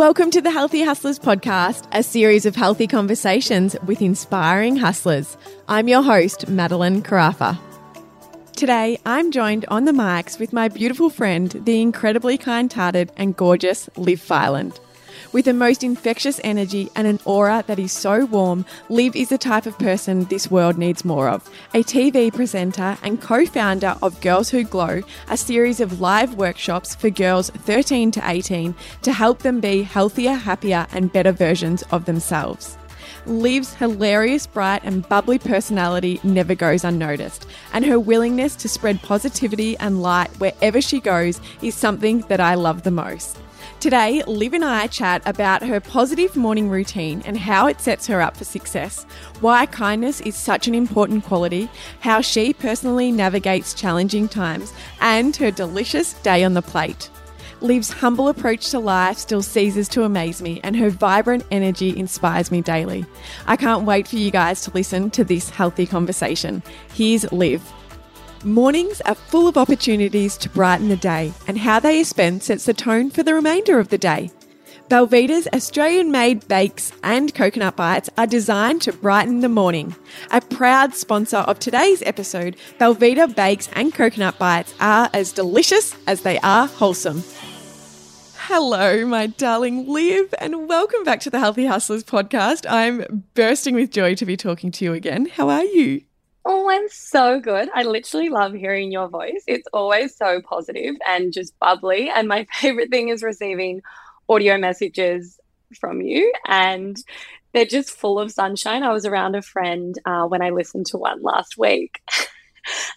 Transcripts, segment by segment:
Welcome to the Healthy Hustlers podcast, a series of healthy conversations with inspiring hustlers. I'm your host, Madeline Carafa. Today, I'm joined on the mics with my beautiful friend, the incredibly kind-hearted and gorgeous Liv Phyland. With the most infectious energy and an aura that is so warm, Liv is the type of person this world needs more of. A TV presenter and co-founder of Girls Who Glow, a series of live workshops for girls 13 to 18 to help them be healthier, happier and better versions of themselves. Liv's hilarious, bright and bubbly personality never goes unnoticed, and her willingness to spread positivity and light wherever she goes is something that I love the most. Today, Liv and I chat about her positive morning routine and how it sets her up for success, why kindness is such an important quality, how she personally navigates challenging times, and her delicious day on the plate. Liv's humble approach to life still ceases to amaze me, and her vibrant energy inspires me daily. I can't wait for you guys to listen to this healthy conversation. Here's Liv. Mornings are full of opportunities to brighten the day, and how they are spent sets the tone for the remainder of the day. belVita's Australian-made bakes and coconut bites are designed to brighten the morning. A proud sponsor of today's episode, belVita bakes and coconut bites are as delicious as they are wholesome. Hello, my darling Liv, and welcome back to the Healthy Hustlers podcast. I'm bursting with joy to be talking to you again. How are you? Oh, I'm so good. I literally love hearing your voice. It's always so positive and just bubbly. And my favorite thing is receiving audio messages from you. And they're just full of sunshine. I was around a friend when I listened to one last week.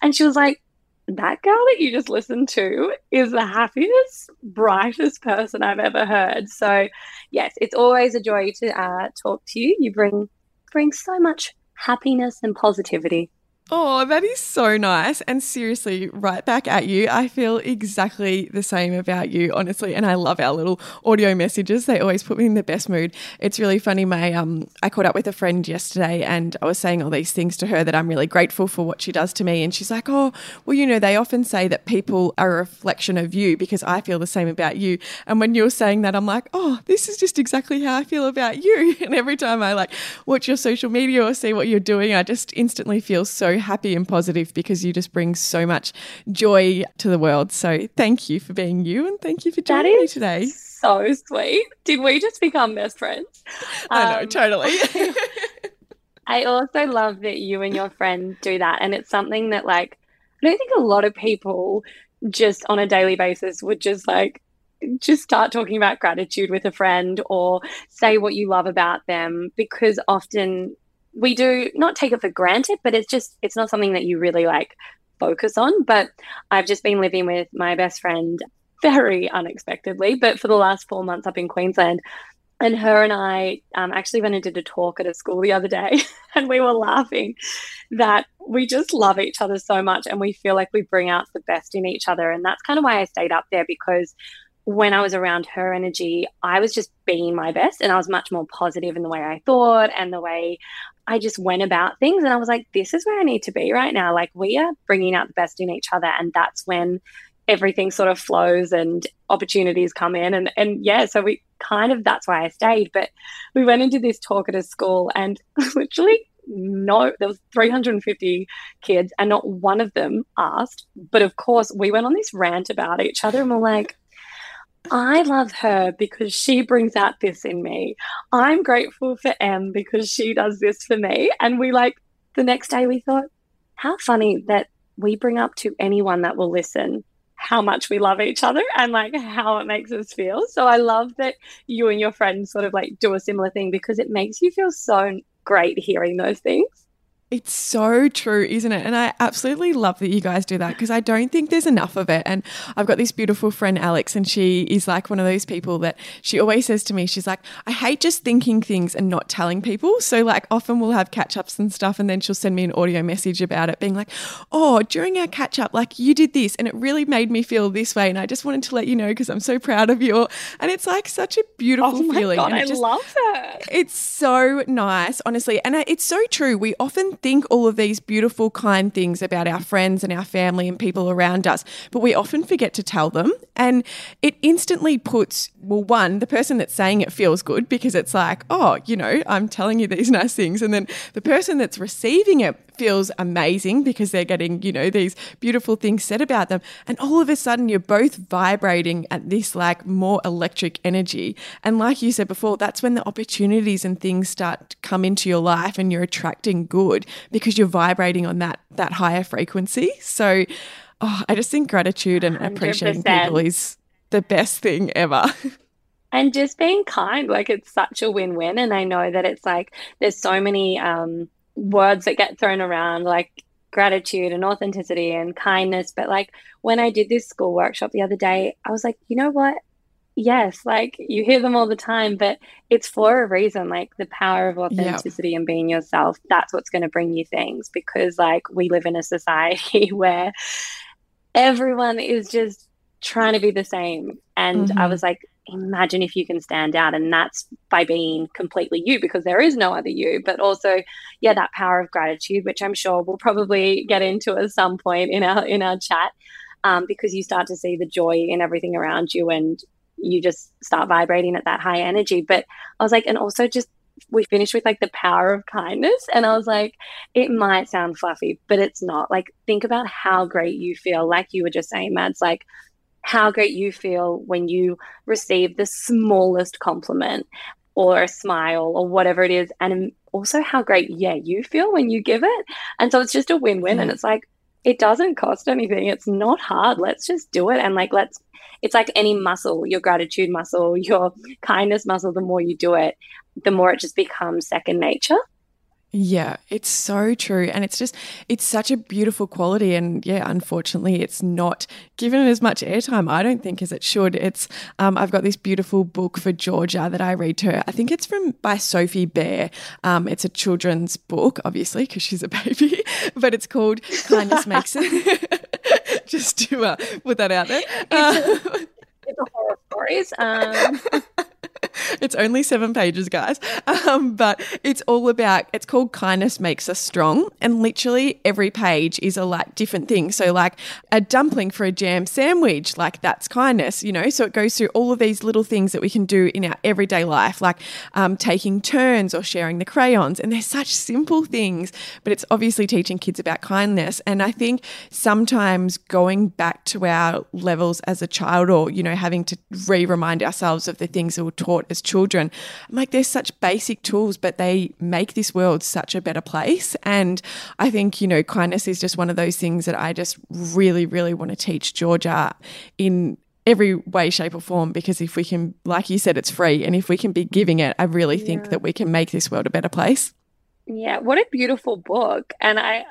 And she was like, that girl that you just listened to is the happiest, brightest person I've ever heard. So, yes, it's always a joy to talk to you. You bring so much happiness and positivity. Oh, that is so nice. And seriously, right back at you. I feel exactly the same about you, honestly. And I love our little audio messages. They always put me in the best mood. It's really funny. I caught up with a friend yesterday and I was saying all these things to her that I'm really grateful for what she does to me. And she's like, oh, well, you know, they often say that people are a reflection of you because I feel the same about you. And when you're saying that, I'm like, oh, this is just exactly how I feel about you. And every time I watch your social media or see what you're doing, I just instantly feel so happy and positive because you just bring so much joy to the world. So thank you for being you, and thank you for joining me today. So sweet. Did we just become best friends? I know, totally. I also love that you and your friend do that, and it's something that I don't think a lot of people just on a daily basis would just start talking about gratitude with a friend or say what you love about them, because often we do not take it for granted, but it's not something that you really focus on. But I've just been living with my best friend very unexpectedly, but for the last 4 months up in Queensland, and her and I actually went and did a talk at a school the other day, and we were laughing that we just love each other so much and we feel like we bring out the best in each other. And that's kind of why I stayed up there, because when I was around her energy, I was just being my best, and I was much more positive in the way I thought and the way I just went about things. And I was like, this is where I need to be right now. We are bringing out the best in each other, and that's when everything sort of flows and opportunities come in. And yeah, so we that's why I stayed. But we went into this talk at a school, and literally there was 350 kids, and not one of them asked. But of course, we went on this rant about each other, and we're like, I love her because she brings out this in me. I'm grateful for Em because she does this for me. And we the next day we thought, how funny that we bring up to anyone that will listen how much we love each other and how it makes us feel. So I love that you and your friends sort of do a similar thing, because it makes you feel so great hearing those things. It's so true, isn't it? And I absolutely love that you guys do that, because I don't think there's enough of it. And I've got this beautiful friend, Alex, and she is one of those people that she always says to me, she's like, I hate just thinking things and not telling people. So often we'll have catch-ups and stuff, and then she'll send me an audio message about it being oh, during our catch-up, you did this and it really made me feel this way. And I just wanted to let you know because I'm so proud of you. And it's such a beautiful feeling. Oh my God, I love it. It's so nice, honestly. And it's so true. We often think all of these beautiful, kind things about our friends and our family and people around us, but we often forget to tell them. And it instantly puts, well, one, the person that's saying it feels good because it's like, oh, you know, I'm telling you these nice things. And then the person that's receiving it feels amazing because they're getting, you know, these beautiful things said about them. And all of a sudden you're both vibrating at this like more electric energy. And like you said before, that's when the opportunities and things start to come into your life and you're attracting good because you're vibrating on that higher frequency. So I just think gratitude and 100%. Appreciating people is the best thing ever. And just being kind, like it's such a win-win. And I know that it's like there's so many words that get thrown around, like gratitude and authenticity and kindness. But like when I did this school workshop the other day, I was like, you know what? Yes, like you hear them all the time, but it's for a reason, like the power of authenticity and being yourself. That's what's going to bring you things, because like we live in a society where everyone is just trying to be the same. And I was like, imagine if you can stand out, and that's by being completely you, because there is no other you. But also, yeah, that power of gratitude, which I'm sure we'll probably get into at some point in our chat, because you start to see the joy in everything around you and you just start vibrating at that high energy. But I was like, and also just we finished with like the power of kindness, and I was like, it might sound fluffy, but it's not. Like think about how great you feel, like you were just saying, Mads, like how great you feel when you receive the smallest compliment or a smile or whatever it is, and also how great you feel when you give it. And so it's just a win-win. And it's like, it doesn't cost anything. It's not hard. Let's just do it. And like, it's like any muscle, your gratitude muscle, your kindness muscle, the more you do it, the more it just becomes second nature. Yeah, it's so true. And it's such a beautiful quality. And yeah, unfortunately, it's not given as much airtime, I don't think, as it should. It's I've got this beautiful book for Georgia that I read to her. I think it's by Sophie Bear. It's a children's book, obviously, because she's a baby, but it's called Kindness Makes It. Just to put that out there. It's a horror stories. It's only 7 pages, guys, but it's all about, it's called Kindness Makes Us Strong, and literally every page is a like different thing. So like a dumpling for a jam sandwich, like that's kindness, you know. So it goes through all of these little things that we can do in our everyday life, like taking turns or sharing the crayons, and they're such simple things, but it's obviously teaching kids about kindness. And I think sometimes going back to our levels as a child, or, you know, having to re-remind ourselves of the things that were taught as children, I'm like, they're such basic tools, but they make this world such a better place. And I think, you know, kindness is just one of those things that I just really, really want to teach Georgia in every way, shape or form, because if we can, like you said, it's free, and if we can be giving it, I really think that we can make this world a better place. Yeah, what a beautiful book. And I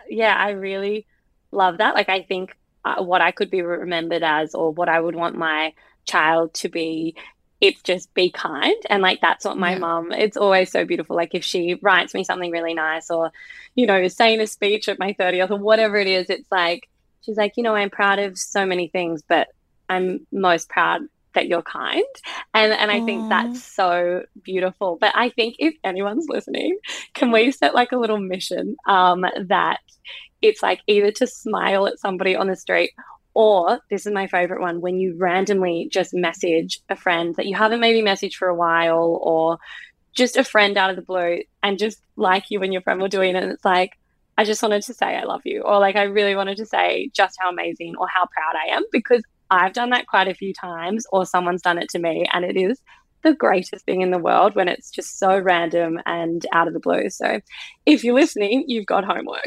really love that. Like I think what I could be remembered as, or what I would want my child to be, it's just be kind. And like, that's what my mum, it's always so beautiful. Like if she writes me something really nice, or, you know, is saying a speech at my 30th or whatever it is, it's like, she's like, you know, I'm proud of so many things, but I'm most proud that you're kind. And I think that's so beautiful. But I think if anyone's listening, can we set like a little mission that it's like either to smile at somebody on the street, or this is my favorite one, when you randomly just message a friend that you haven't maybe messaged for a while, or just a friend out of the blue, and just like you and your friend were doing it, and it's like, I just wanted to say I love you, or like I really wanted to say just how amazing or how proud I am, because I've done that quite a few times, or someone's done it to me, and it is the greatest thing in the world when it's just so random and out of the blue. So if you're listening, you've got homework.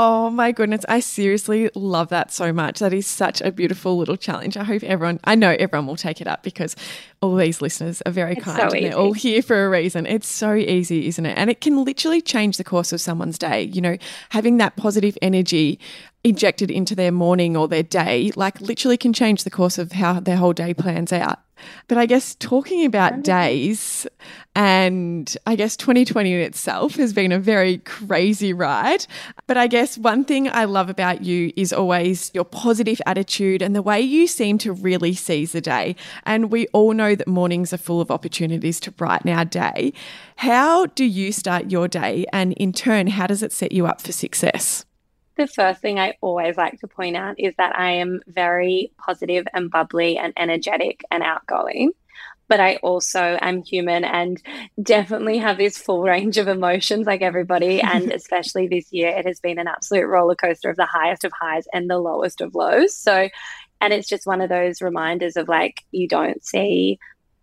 Oh my goodness, I seriously love that so much. That is such a beautiful little challenge. I know everyone will take it up, because all these listeners are very kind, and they're all here for a reason. It's so easy, isn't it? And it can literally change the course of someone's day. You know, having that positive energy injected into their morning or their day, like literally can change the course of how their whole day plans out. But I guess talking about days, and I guess 2020 in itself has been a very crazy ride. But I guess one thing I love about you is always your positive attitude and the way you seem to really seize the day. And we all know that mornings are full of opportunities to brighten our day. How do you start your day? And in turn, how does it set you up for success? The first thing I always like to point out is that I am very positive and bubbly and energetic and outgoing, but I also am human and definitely have this full range of emotions like everybody. And especially this year, it has been an absolute roller coaster of the highest of highs and the lowest of lows. So, and it's just one of those reminders of like, you don't see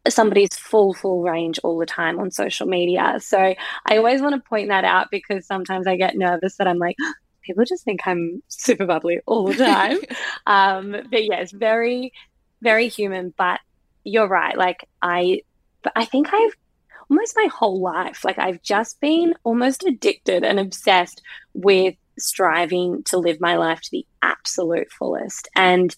somebody's full range all the time on social media. So I always want to point that out because sometimes I get nervous that I'm like, people just think I'm super bubbly all the time. But yes, very, very human. But you're right. Like I think I've almost my whole life, like I've just been almost addicted and obsessed with striving to live my life to the absolute fullest and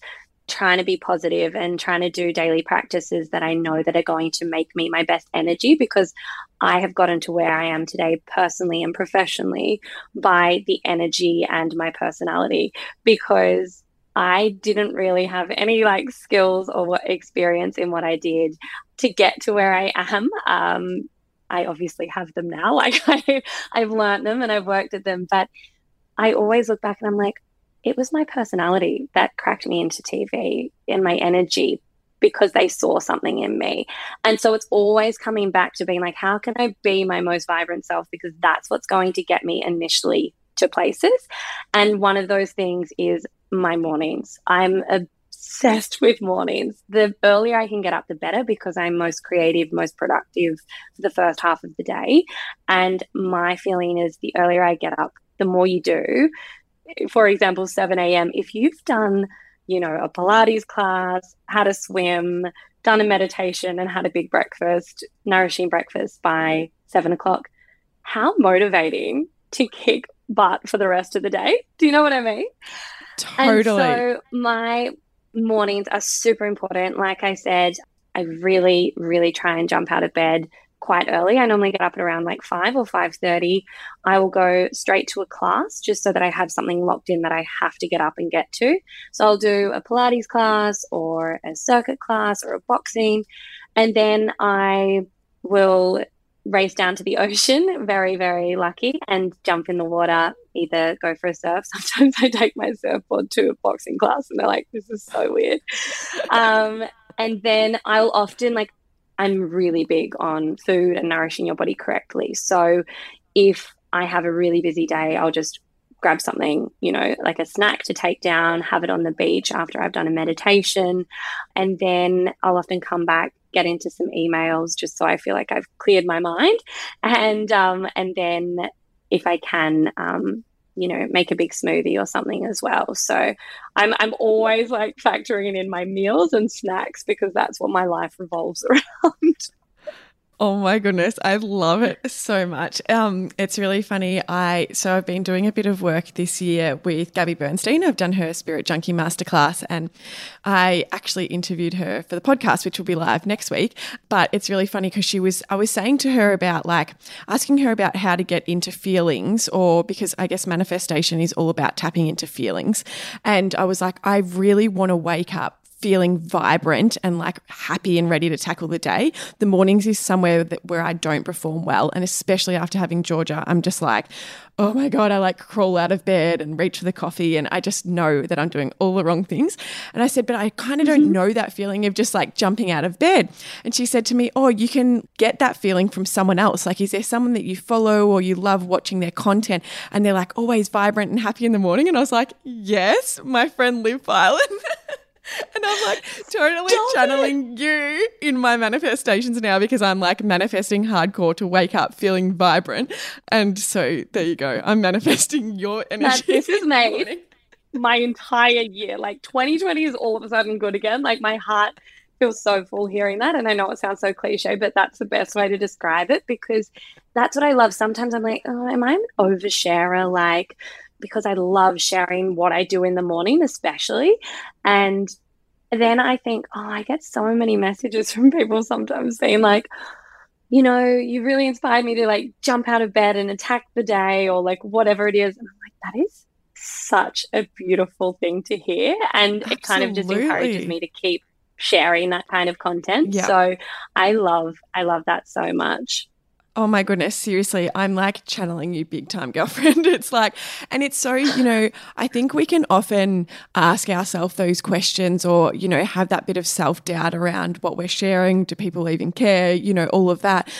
trying to be positive and trying to do daily practices that I know that are going to make me my best energy, because I have gotten to where I am today personally and professionally by the energy and my personality, because I didn't really have any like skills or experience in what I did to get to where I am. I obviously have them now, like I've learned them and I've worked at them, but I always look back and I'm like, it was my personality that cracked me into TV and my energy, because they saw something in me. And so it's always coming back to being like, how can I be my most vibrant self? Because that's what's going to get me initially to places. And one of those things is my mornings. I'm obsessed with mornings. The earlier I can get up, the better, because I'm most creative, most productive for the first half of the day. And my feeling is the earlier I get up, the more you do. For example, 7 a.m., if you've done, you know, a Pilates class, had a swim, done a meditation and had a big breakfast, nourishing breakfast by 7 o'clock, how motivating to kick butt for the rest of the day. Do you know what I mean? Totally. And so my mornings are super important. Like I said, I really, really try and jump out of bed quite early. I normally get up at around like 5 or 5:30. I will go straight to a class just so that I have something locked in that I have to get up and get to. So I'll do a Pilates class or a circuit class or a boxing. And then I will race down to the ocean, very, very lucky, and jump in the water, either go for a surf. Sometimes I take my surfboard to a boxing class and they're like, this is so weird. And then I'll often like, I'm really big on food and nourishing your body correctly. So if I have a really busy day, I'll just grab something, you know, like a snack to take down, have it on the beach after I've done a meditation. And then I'll often come back, get into some emails just so I feel like I've cleared my mind. And then if I can, you know, make a big smoothie or something as well. So I'm always like factoring in my meals and snacks because that's what my life revolves around. Oh my goodness, I love it so much. It's really funny. So I've been doing a bit of work this year with Gabby Bernstein. I've done her Spirit Junkie Masterclass and I actually interviewed her for the podcast, which will be live next week. But it's really funny because I was saying to her about like asking her about how to get into feelings, or because I guess manifestation is all about tapping into feelings. And I was like, I really want to wake up feeling vibrant and like happy and ready to tackle the day. The mornings is somewhere where I don't perform well. And especially after having Georgia, I'm just like, oh my God, I like crawl out of bed and reach for the coffee. And I just know that I'm doing all the wrong things. And I said, but I kind of don't know that feeling of just like jumping out of bed. And she said to me, oh, you can get that feeling from someone else. Like, is there someone that you follow or you love watching their content and they're like always vibrant and happy in the morning? And I was like, yes, my friend Liv Phyland. And I'm like totally channeling you in my manifestations now, because I'm like manifesting hardcore to wake up feeling vibrant. And so there you go. I'm manifesting your energy. This is made my entire year. Like 2020 is all of a sudden good again. Like my heart feels so full hearing that. And I know it sounds so cliche, but that's the best way to describe it, because that's what I love. Sometimes I'm like, oh, am I an oversharer? Like, because I love sharing what I do in the morning, especially. And then I think, oh, I get so many messages from people sometimes saying like, you know, you really inspired me to like jump out of bed and attack the day or like whatever it is. And I'm like, that is such a beautiful thing to hear. And Absolutely. It kind of just encourages me to keep sharing that kind of content. Yeah. So I love that so much. Oh my goodness, seriously, I'm like channeling you big time, girlfriend. It's like, and it's so, you know, I think we can often ask ourselves those questions or, you know, have that bit of self-doubt around what we're sharing. Do people even care? You know, all of that.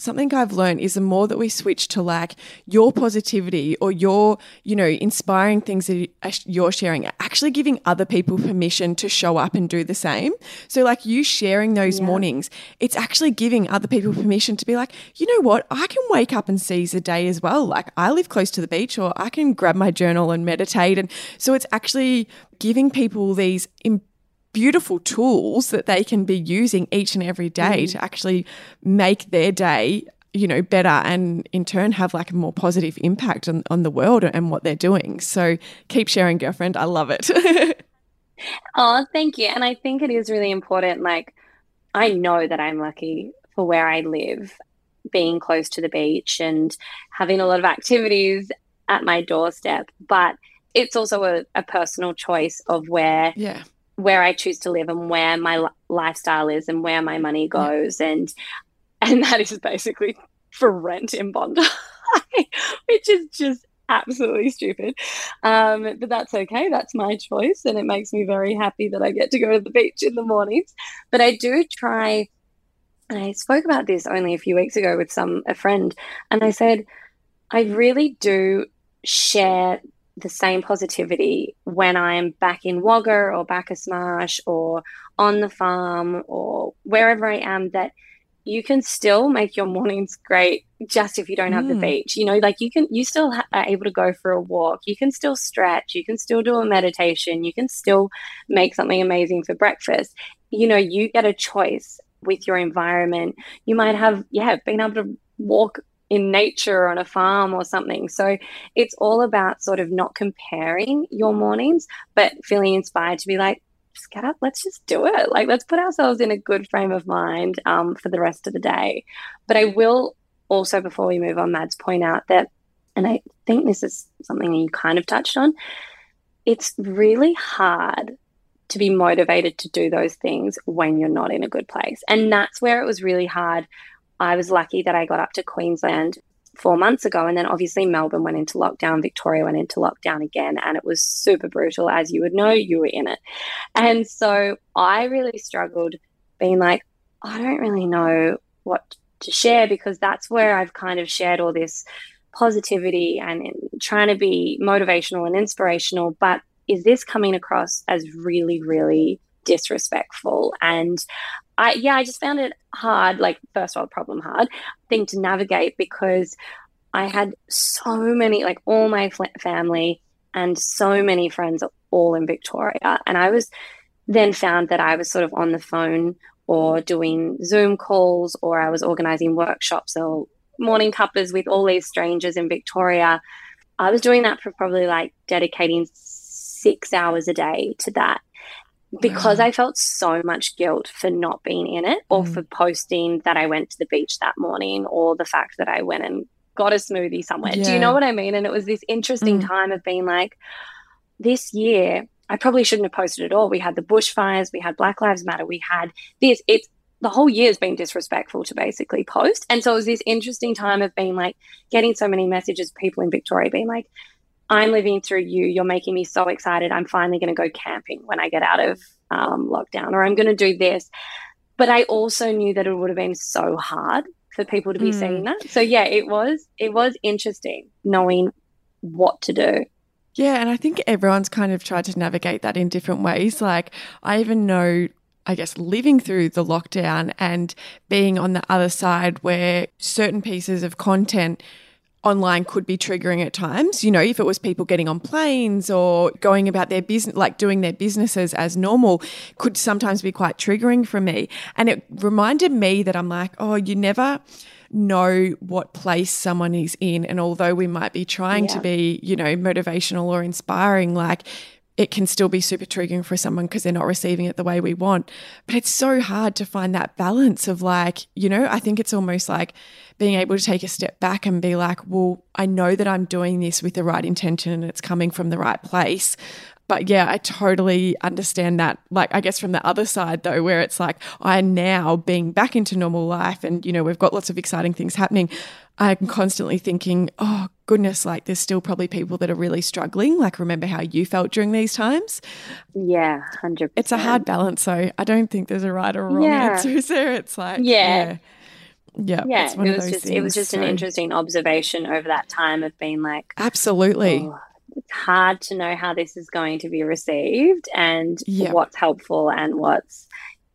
Something I've learned is the more that we switch to like your positivity or your, you know, inspiring things that you're sharing, actually giving other people permission to show up and do the same. So like you sharing those mornings, it's actually giving other people permission to be like, you know what, I can wake up and seize a day as well. Like I live close to the beach or I can grab my journal and meditate. And so it's actually giving people these beautiful tools that they can be using each and every day to actually make their day, you know, better and in turn have like a more positive impact on the world and what they're doing. So keep sharing, girlfriend. I love it. Oh, thank you. And I think it is really important. Like I know that I'm lucky for where I live, being close to the beach and having a lot of activities at my doorstep, but it's also a personal choice of where I choose to live and where my lifestyle is and where my money goes. And that is basically for rent in Bondi, which is just absolutely stupid. But that's okay. That's my choice. And it makes me very happy that I get to go to the beach in the mornings. But I do try, and I spoke about this only a few weeks ago with a friend, and I said, I really do share the same positivity when I'm back in Wagga or Bacchus Marsh or on the farm or wherever I am, that you can still make your mornings great just if you don't have the beach. You know, like you still are able to go for a walk. You can still stretch. You can still do a meditation. You can still make something amazing for breakfast. You know, you get a choice with your environment. You might have, been able to walk in nature or on a farm or something. So it's all about sort of not comparing your mornings, but feeling inspired to be like, just get up, let's just do it. Like, let's put ourselves in a good frame of mind for the rest of the day. But I will also, before we move on, Mads, point out that, and I think this is something you kind of touched on, it's really hard to be motivated to do those things when you're not in a good place. And that's where it was really hard. I was lucky that I got up to Queensland 4 months ago, and then obviously Melbourne went into lockdown, Victoria went into lockdown again, and it was super brutal. As you would know, you were in it. And so I really struggled being like, I don't really know what to share, because that's where I've kind of shared all this positivity and trying to be motivational and inspirational. But is this coming across as really, really disrespectful? And I just found it hard, like first world problem hard thing to navigate, because I had so many, like all my family and so many friends are all in Victoria. And I was then found that I was sort of on the phone or doing Zoom calls, or I was organising workshops or morning cuppers with all these strangers in Victoria. I was doing that for probably like dedicating 6 hours a day to that, because I felt so much guilt for not being in it, or for posting that I went to the beach that morning, or the fact that I went and got a smoothie somewhere. Do you know what I mean? And it was this interesting time of being like, this year I probably shouldn't have posted at all. We had the bushfires, we had Black Lives Matter, we had this. It's the whole year has been disrespectful to basically post. And so it was this interesting time of being like, getting so many messages, people in Victoria being like, I'm living through you. You're making me so excited. I'm finally going to go camping when I get out of lockdown, or I'm going to do this. But I also knew that it would have been so hard for people to be seeing that. So, it was interesting knowing what to do. Yeah, and I think everyone's kind of tried to navigate that in different ways. Like I even know, I guess, living through the lockdown and being on the other side where certain pieces of content online could be triggering at times, you know, if it was people getting on planes or going about their business, like doing their businesses as normal, could sometimes be quite triggering for me. And it reminded me that I'm like, oh, you never know what place someone is in. And although we might be trying to be, you know, motivational or inspiring, like it can still be super triggering for someone because they're not receiving it the way we want. But it's so hard to find that balance of like, you know, I think it's almost like being able to take a step back and be like, well, I know that I'm doing this with the right intention and it's coming from the right place. But yeah, I totally understand that. Like, I guess from the other side though, where it's like, I'm now being back into normal life and, you know, we've got lots of exciting things happening. I'm constantly thinking, oh goodness, like there's still probably people that are really struggling. Like, remember how you felt during these times? Yeah, 100%. It's a hard balance. So I don't think there's a right or wrong answer, is there? It's like, yeah, it's one of those things. It was just an interesting observation over that time of being like, absolutely. Oh, it's hard to know how this is going to be received and what's helpful and what's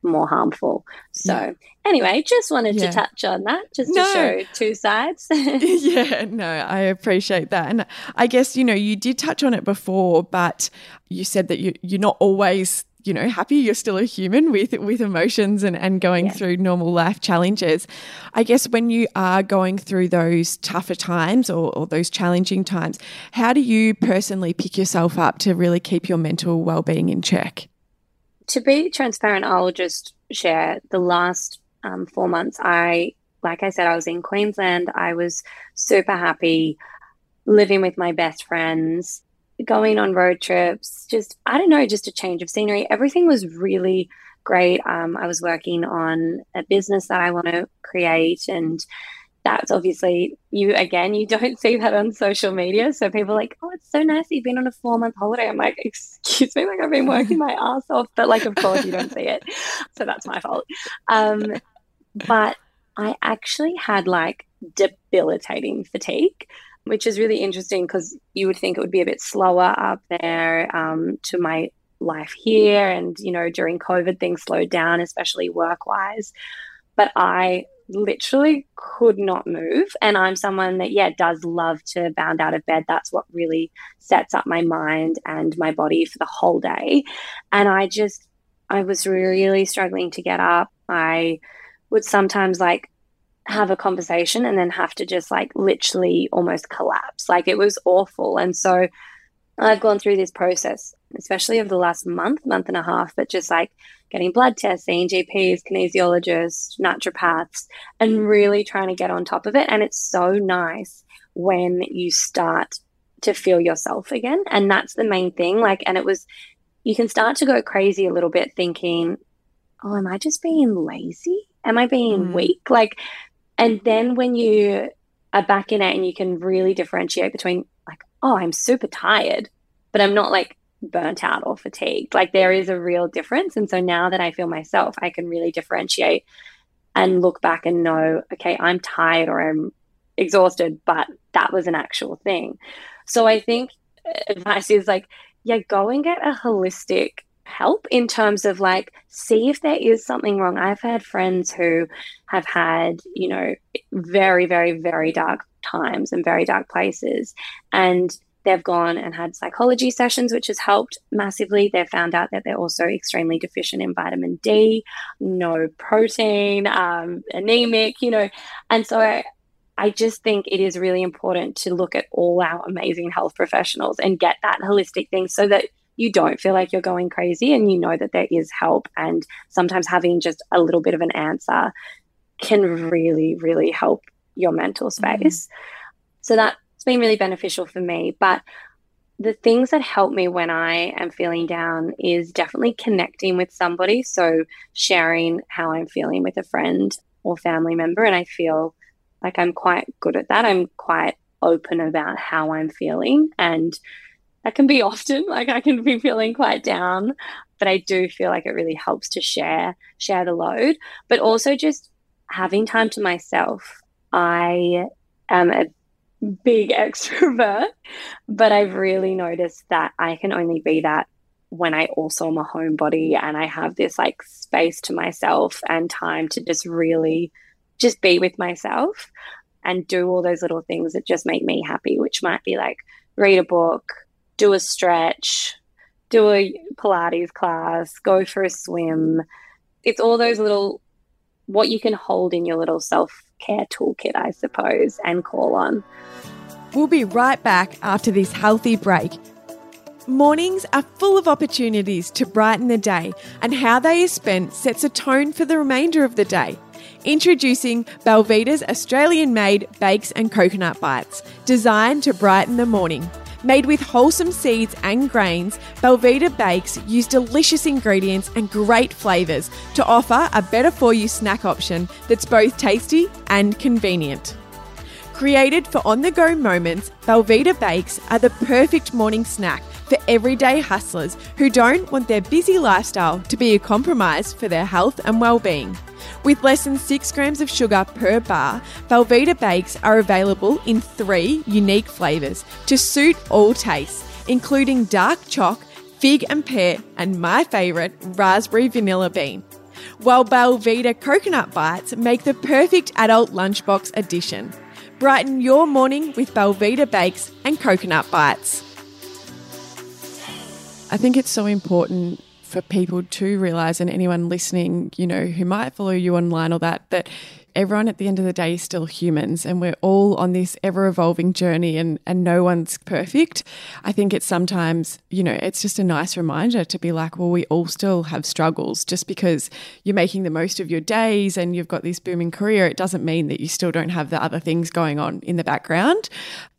more harmful. So anyway, just wanted to touch on that to show two sides. I appreciate that. And I guess, you know, you did touch on it before, but you said that you're not always, you know, happy. You're still a human with emotions and going through normal life challenges. I guess when you are going through those tougher times or those challenging times, how do you personally pick yourself up to really keep your mental well-being in check? To be transparent, I'll just share the last 4 months. Like I said, I was in Queensland. I was super happy, living with my best friends, going on road trips, just, I don't know, just a change of scenery. Everything was really great. I was working on a business that I want to create, and that's obviously, you don't see that on social media. So people are like, oh, it's so nice that you've been on a 4-month holiday. I'm like, excuse me, like I've been working my ass off. But like, of course, you don't see it. So that's my fault. But I actually had like debilitating fatigue, which is really interesting because you would think it would be a bit slower up there to my life here. And, you know, during COVID, things slowed down, especially work-wise. But I literally could not move, and I'm someone that does love to bound out of bed. That's what really sets up my mind and my body for the whole day. And I was really struggling to get up. I would sometimes like have a conversation and then have to just like literally almost collapse. Like, it was awful. And so I've gone through this process, especially over the last month and a half, but just like getting blood tests, seeing GPs, kinesiologists, naturopaths, and really trying to get on top of it. And it's so nice when you start to feel yourself again. And that's the main thing. Like, and it was, you can start to go crazy a little bit thinking, oh, am I just being lazy? Am I being weak? Like, and then when you are back in it and you can really differentiate between like, oh, I'm super tired, but I'm not like burnt out or fatigued. Like, there is a real difference. And so now that I feel myself, I can really differentiate and look back and know, okay, I'm tired or I'm exhausted, but that was an actual thing. So I think advice is like, go and get a holistic help in terms of like, see if there is something wrong. I've had friends who have had, you know, very, very, very dark times and very dark places, and they've gone and had psychology sessions, which has helped massively. They've found out that they're also extremely deficient in vitamin D, no protein, anemic, you know. And so I just think it is really important to look at all our amazing health professionals and get that holistic thing so that you don't feel like you're going crazy, and you know that there is help. And sometimes having just a little bit of an answer can really, really help your mental space. So that's been really beneficial for me. But the things that help me when I am feeling down is definitely connecting with somebody. So sharing how I'm feeling with a friend or family member. And I feel like I'm quite good at that. I'm quite open about how I'm feeling, and that can be often, like I can be feeling quite down, but I do feel like it really helps to share the load. But also just having time to myself. I am a big extrovert, but I've really noticed that I can only be that when I also am a homebody and I have this like space to myself and time to just really just be with myself and do all those little things that just make me happy, which might be like read a book, do a stretch, do a Pilates class, go for a swim. It's all those little, what you can hold in your little self-care toolkit, I suppose, and call on. We'll be right back after this healthy break. Mornings are full of opportunities to brighten the day, and how they are spent sets a tone for the remainder of the day. Introducing belVita's Australian-made bakes and coconut bites, designed to brighten the morning. Made with wholesome seeds and grains, belVita bakes use delicious ingredients and great flavours to offer a better-for-you snack option that's both tasty and convenient. Created for on-the-go moments, belVita bakes are the perfect morning snack for everyday hustlers who don't want their busy lifestyle to be a compromise for their health and well-being. With less than 6 grams of sugar per bar, belVita bakes are available in 3 unique flavours to suit all tastes, including dark choc, fig and pear, and my favourite, raspberry vanilla bean. While belVita coconut bites make the perfect adult lunchbox addition. Brighten your morning with belVita bakes and coconut bites. I think it's so important for people to realise, and anyone listening, you know, who might follow you online or that everyone at the end of the day is still humans, and we're all on this ever-evolving journey, and no one's perfect. I think it's sometimes, you know, it's just a nice reminder to be like, well, we all still have struggles. Just because you're making the most of your days and you've got this booming career, it doesn't mean that you still don't have the other things going on in the background.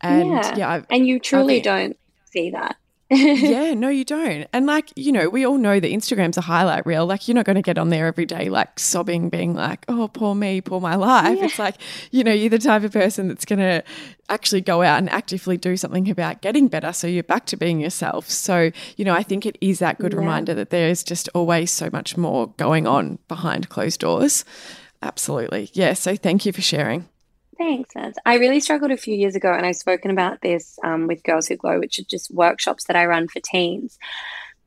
And and you truly don't see that. Yeah, no, you don't. And like, you know, we all know that Instagram's a highlight reel. Like, you're not going to get on there every day, like sobbing, being like, oh, poor me, poor my life. Yeah. It's like, you know, you're the type of person that's going to actually go out and actively do something about getting better, so you're back to being yourself. So, you know, I think it is that good reminder that there is just always so much more going on behind closed doors. Absolutely. Yeah. So thank you for sharing. Thanks, Ez. I really struggled a few years ago, and I've spoken about this with Girls Who Glow, which are just workshops that I run for teens.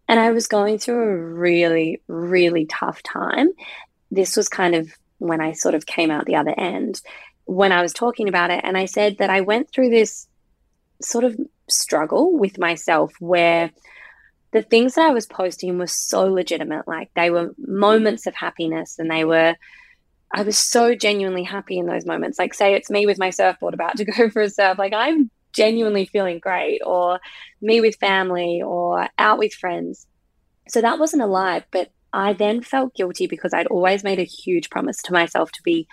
And I was going through a really, really tough time. This was kind of when I sort of came out the other end, when I was talking about it. And I said that I went through this sort of struggle with myself where the things that I was posting were so legitimate. Like, they were moments of happiness, and I was so genuinely happy in those moments. Like, say it's me with my surfboard about to go for a surf. Like, I'm genuinely feeling great, or me with family, or out with friends. So that wasn't a lie, but I then felt guilty because I'd always made a huge promise to myself to be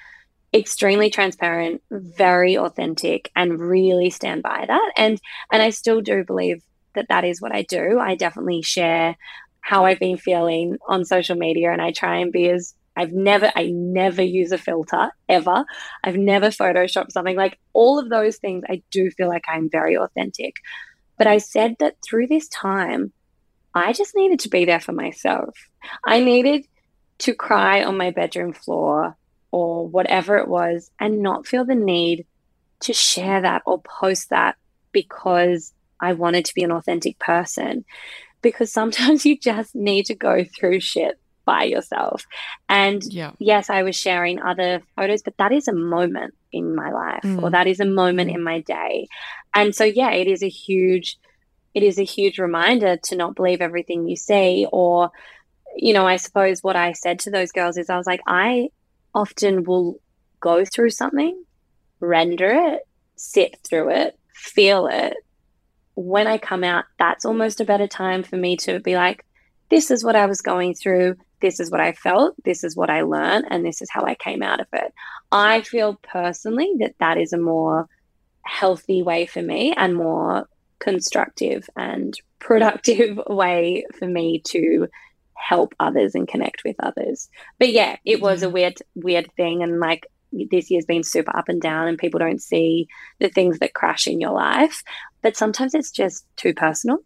extremely transparent, very authentic, and really stand by that. And I still do believe that that is what I do. I definitely share how I've been feeling on social media, and I try and be as I never use a filter ever. I've never photoshopped something. Like, all of those things, I do feel like I'm very authentic. But I said that through this time, I just needed to be there for myself. I needed to cry on my bedroom floor or whatever it was, and not feel the need to share that or post that because I wanted to be an authentic person. Because sometimes you just need to go through shit by yourself. And yes, I was sharing other photos, but that is a moment in my life, or that is a moment in my day. And so, yeah, it is a huge reminder to not believe everything you see. Or, you know, I suppose what I said to those girls is, I was like, I often will go through something, render it, sit through it, feel it. When I come out, that's almost a better time for me to be like, this is what I was going through. This is what I felt. This is what I learned. And this is how I came out of it. I feel personally that that is a more healthy way for me, and more constructive and productive way for me to help others and connect with others. But yeah, it was a weird thing. And like, this year's been super up and down, and people don't see the things that crash in your life. But sometimes it's just too personal,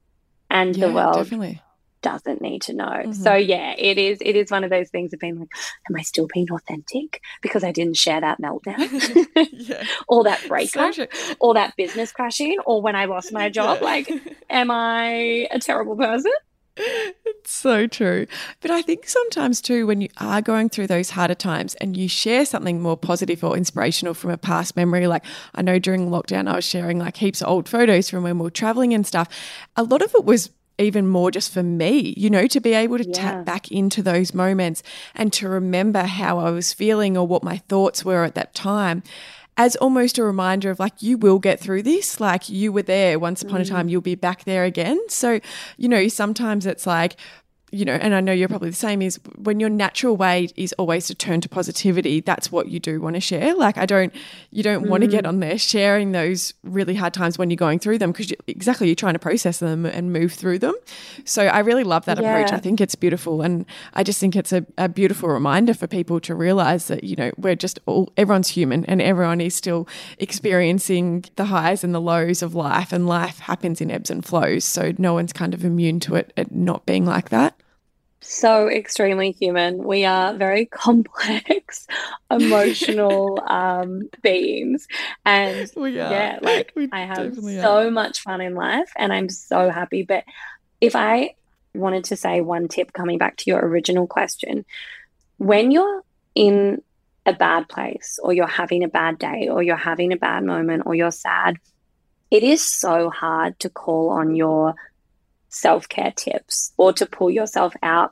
and the world definitely doesn't need to know. So yeah, it is one of those things of being like, am I still being authentic because I didn't share that meltdown or that breakup or that business crashing, or when I lost my job? Like, am I a terrible person? It's so true. But I think sometimes too, when you are going through those harder times and you share something more positive or inspirational from a past memory, like I know during lockdown I was sharing like heaps of old photos from when we were traveling and stuff. A lot of it was even more just for me, you know, to be able to tap back into those moments and to remember how I was feeling or what my thoughts were at that time. as almost a reminder of like, you will get through this, like you were there once upon a time, you'll be back there again. So, you know, sometimes it's like, you know, and I know you're probably the same, is when your natural way is always to turn to positivity, that's what you do want to share. Like you don't want to get on there sharing those really hard times when you're going through them, because you're trying to process them and move through them. So I really love that approach. I think it's beautiful. And I just think it's a beautiful reminder for people to realize that, you know, we're just all, everyone's human and everyone is still experiencing the highs and the lows of life, and life happens in ebbs and flows. So no one's kind of immune to it not being like that. So extremely human. We are very complex, emotional beings. And I have so much fun in life and I'm so happy. But if I wanted to say one tip, coming back to your original question, when you're in a bad place or you're having a bad day or you're having a bad moment or you're sad, it is so hard to call on your self-care tips or to pull yourself out.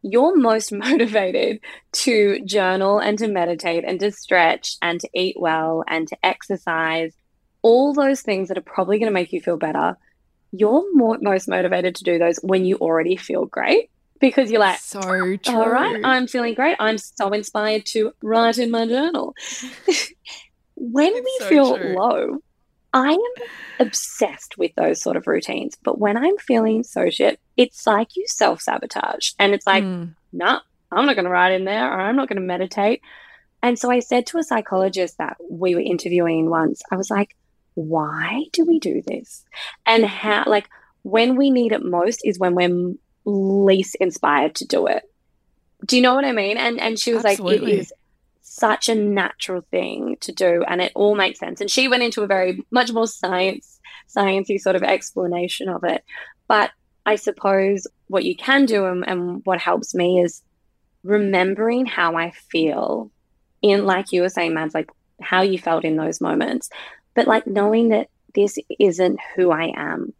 You're most motivated to journal and to meditate and to stretch and to eat well and to exercise, all those things that are probably going to make you feel better. You're most motivated to do those when you already feel great, because you're like, so true. All right, I'm feeling great. I'm so inspired to write in my journal. When it's we so feel true. Low, I am obsessed with those sort of routines. But when I'm feeling so shit, it's like you self-sabotage. And it's like, no, I'm not going to write in there, or I'm not going to meditate. And so I said to a psychologist that we were interviewing once, I was like, why do we do this? And how, like, when we need it most is when we're least inspired to do it. Do you know what I mean? And she was Absolutely. Like, it is such a natural thing to do, and it all makes sense. And she went into a very much more sciencey sort of explanation of it. But I suppose what you can do and what helps me is remembering how I feel in, like you were saying, Mads, like how you felt in those moments, but like knowing that this isn't who I am.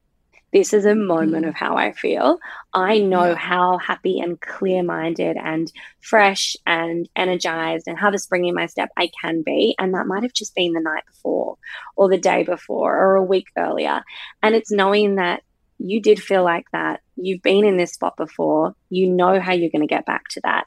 This is a moment of how I feel. I know how happy and clear-minded and fresh and energized and how the spring in my step I can be. And that might have just been the night before or the day before or a week earlier. And it's knowing that you did feel like that. You've been in this spot before. You know how you're going to get back to that.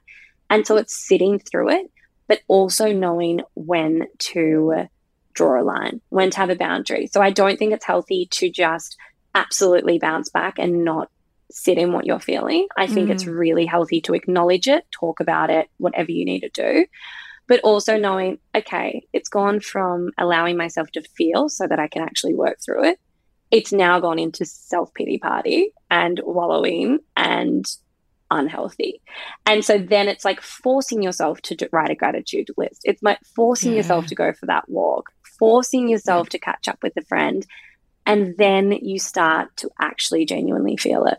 And so it's sitting through it, but also knowing when to draw a line, when to have a boundary. So I don't think it's healthy to just absolutely bounce back and not sit in what you're feeling. I think it's really healthy to acknowledge it, talk about it, whatever you need to do, but also knowing, okay, it's gone from allowing myself to feel so that I can actually work through it. It's now gone into self-pity party and wallowing and unhealthy. And so then it's like forcing yourself to write a gratitude list. It's like forcing yourself to go for that walk, forcing yourself to catch up with a friend. And then you start to actually genuinely feel it.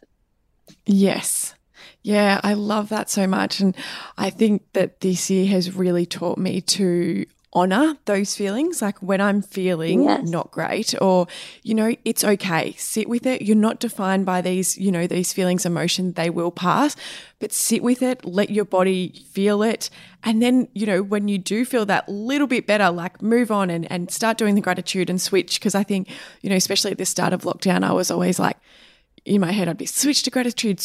Yes. Yeah, I love that so much. And I think that this year has really taught me to honor those feelings. Like when I'm feeling not great, or, you know, it's okay. Sit with it. You're not defined by these, you know, these feelings, emotion, they will pass, but sit with it, let your body feel it. And then, you know, when you do feel that little bit better, like move on and start doing the gratitude and switch. Because I think, you know, especially at the start of lockdown, I was always like, in my head, I'd be switch to gratitude,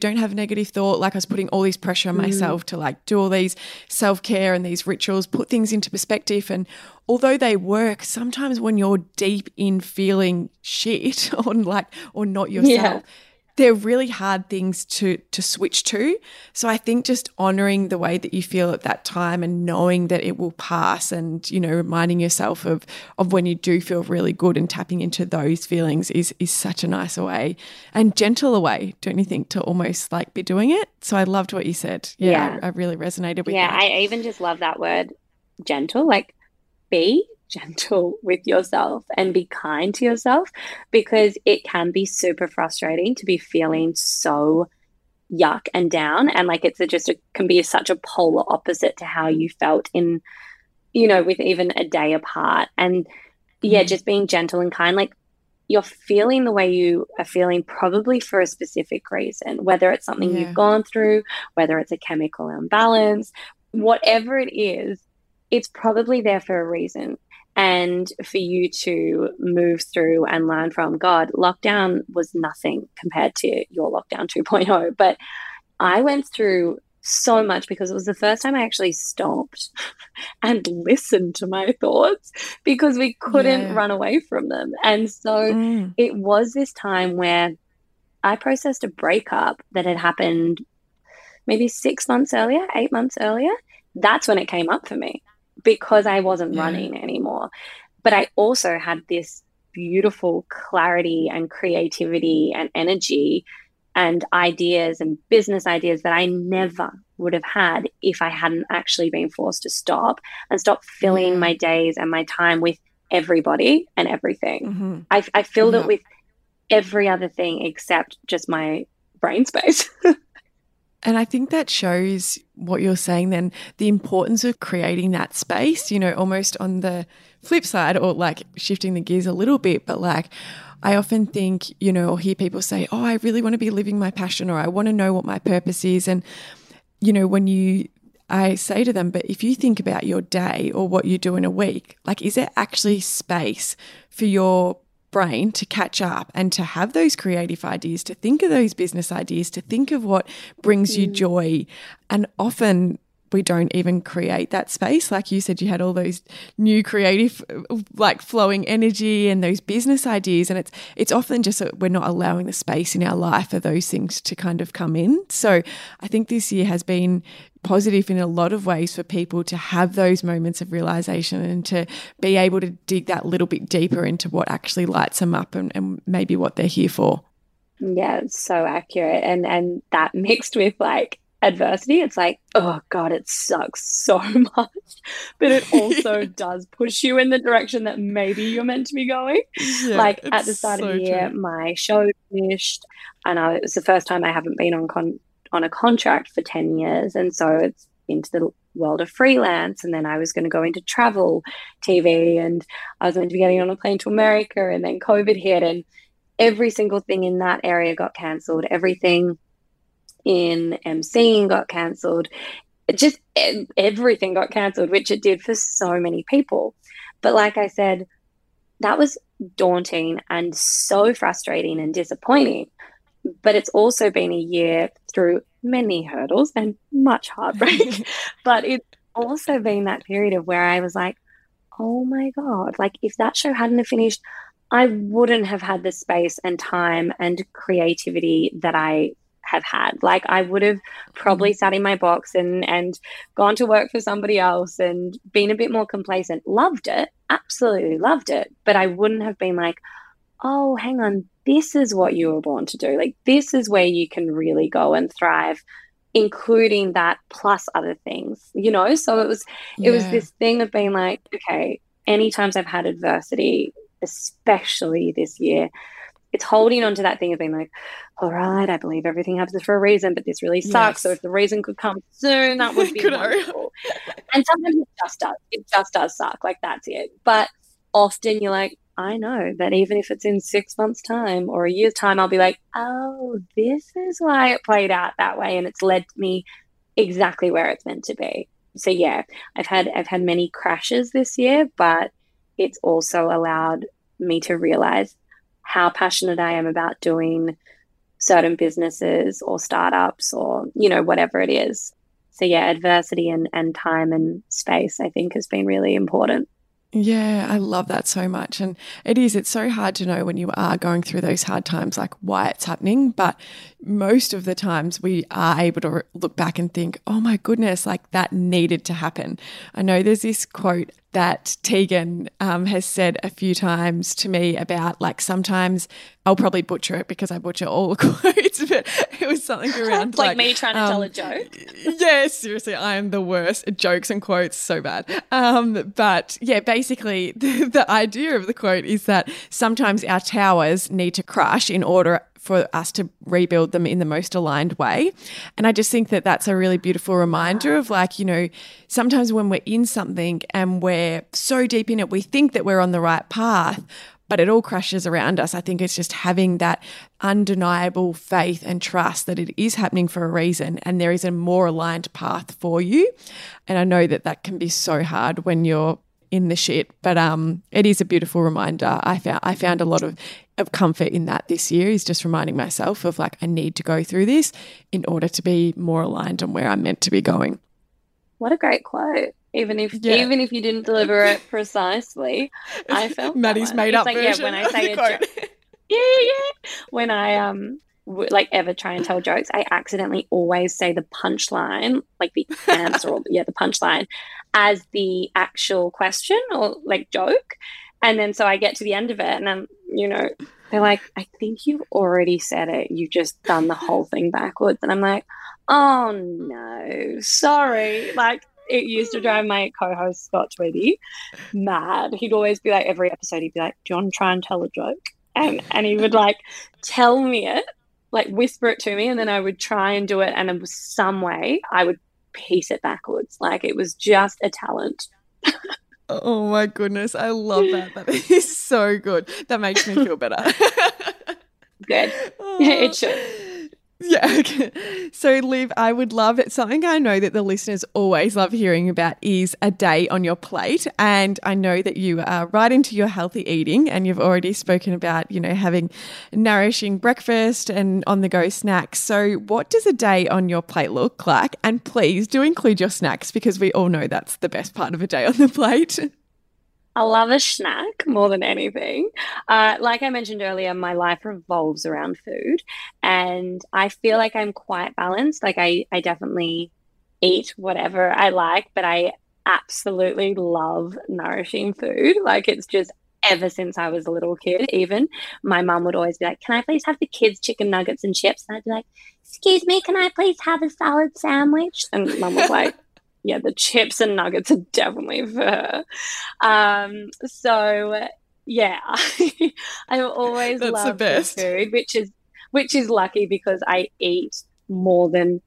don't have a negative thought. Like I was putting all this pressure on myself to like do all these self-care and these rituals, put things into perspective. And although they work, sometimes when you're deep in feeling shit or not yourself, they're really hard things to switch to. So I think just honouring the way that you feel at that time and knowing that it will pass, and, you know, reminding yourself of when you do feel really good and tapping into those feelings is such a nicer way and gentler way, don't you think, to almost like be doing it. So I loved what you said. Yeah. I really resonated with that. I even just love that word, gentle. Like be gentle with yourself and be kind to yourself, because it can be super frustrating to be feeling so yuck and down, and like it can be such a polar opposite to how you felt in, you know, with even a day apart. And just being gentle and kind, like you're feeling the way you are feeling probably for a specific reason, whether it's something you've gone through, whether it's a chemical imbalance, whatever it is. it's probably there for a reason and for you to move through and learn from. God, lockdown was nothing compared to your lockdown 2.0, but I went through so much because it was the first time I actually stopped and listened to my thoughts because we couldn't run away from them. And so it was this time where I processed a breakup that had happened maybe 6 months earlier, 8 months earlier. That's when it came up for me because I wasn't running anymore. But I also had this beautiful clarity and creativity and energy and ideas and business ideas that I never would have had if I hadn't actually been forced to stop and stop filling my days and my time with everybody and everything. I filled it with every other thing except just my brain space. And I think that shows what you're saying then, the importance of creating that space, you know, almost on the flip side or like shifting the gears a little bit, but like I often think, you know, or hear people say, oh, I really want to be living my passion or I want to know what my purpose is. And, you know, when I say to them, but if you think about your day or what you do in a week, like is there actually space for your brain to catch up and to have those creative ideas, to think of those business ideas, to think of what brings you joy? And often we don't even create that space. Like you said, you had all those new creative, like flowing energy and those business ideas. And it's often just that we're not allowing the space in our life for those things to kind of come in. So I think this year has been positive in a lot of ways for people to have those moments of realization and to be able to dig that little bit deeper into what actually lights them up and maybe what they're here for. Yeah, it's so accurate. And that mixed with like adversity, it's like, oh God, it sucks so much, but it also does push you in the direction that maybe you're meant to be going. Yeah, like at the start of the year, my show finished and it was the first time I haven't been on a contract for 10 years. And so it's into the world of freelance. And then I was going to go into travel TV and I was meant to be getting on a plane to America and then COVID hit and every single thing in that area got cancelled. Everything in emceeing got cancelled. Just everything got cancelled, which it did for so many people. But like I said, that was daunting and so frustrating and disappointing. But it's also been a year through many hurdles and much heartbreak. But it's also been that period of where I was like, oh my God, like if that show hadn't have finished, I wouldn't have had the space and time and creativity that I have had. Like I would have probably sat in my box and gone to work for somebody else and been a bit more complacent. Loved it. Absolutely loved it. But I wouldn't have been like, oh, hang on, this is what you were born to do. Like this is where you can really go and thrive, including that plus other things, you know? So it was this thing of being like, okay, any times I've had adversity, especially this year, it's holding on to that thing of being like, all right, I believe everything happens for a reason, but this really sucks. Yes. So if the reason could come soon, that would be wonderful. And sometimes it just does. It just does suck. Like that's it. But often you're like, I know that even if it's in 6 months' time or a year's time, I'll be like, oh, this is why it played out that way and it's led me exactly where it's meant to be. So, yeah, I've had many crashes this year, but it's also allowed me to realize how passionate I am about doing certain businesses or startups or, you know, whatever it is. So, yeah, adversity and time and space, I think, has been really important. Yeah, I love that so much. And it's so hard to know when you are going through those hard times, like why it's happening. But most of the times we are able to look back and think, oh my goodness, like that needed to happen. I know there's this quote that Tegan has said a few times to me about like sometimes I'll probably butcher it because I butcher all quotes, but it was something around like me trying to tell a joke. Yeah, seriously, I am the worst at jokes and quotes, so bad. But yeah, basically the idea of the quote is that sometimes our towers need to crash in order for us to rebuild them in the most aligned way. And I just think that that's a really beautiful reminder of like, you know, sometimes when we're in something and we're so deep in it, we think that we're on the right path, but it all crashes around us. I think it's just having that undeniable faith and trust that it is happening for a reason and there is a more aligned path for you. And I know that that can be so hard when you're in the shit, but it is a beautiful reminder. I found a lot of comfort in that this year, is just reminding myself of like, I need to go through this in order to be more aligned on where I'm meant to be going. What a great quote. Even if you didn't deliver it precisely, I felt Maddie's made up version. Yeah, when I say a joke, when I ever try and tell jokes, I accidentally always say the punchline, like the answer or the punchline, as the actual question or like joke, and then so I get to the end of it and I'm, you know, they're like, I think you've already said it. You've just done the whole thing backwards, and I'm like, oh no, sorry, like. It used to drive my co-host Scott Tweedy mad. He'd always be like, every episode he'd be like, John, try and tell a joke. And he would like tell me it, like whisper it to me, and then I would try and do it, and in some way I would piece it backwards. Like it was just a talent. Oh my goodness, I love that. That is so good. That makes me feel better. Good. Oh. It should. Yeah. Okay. So, Liv, I would love it. Something I know that the listeners always love hearing about is a day on your plate. And I know that you are right into your healthy eating, and you've already spoken about, you know, having nourishing breakfast and on-the-go snacks. So what does a day on your plate look like? And please do include your snacks, because we all know that's the best part of a day on the plate. I love a snack more than anything. Like I mentioned earlier, my life revolves around food, and I feel like I'm quite balanced. Like I definitely eat whatever I like, but I absolutely love nourishing food. Like it's just ever since I was a little kid, even my mum would always be like, can I please have the kids' chicken nuggets and chips? And I'd be like, excuse me, can I please have a salad sandwich? And mum was like, yeah, the chips and nuggets are definitely for her. I've always loved food, which is lucky, because I eat more than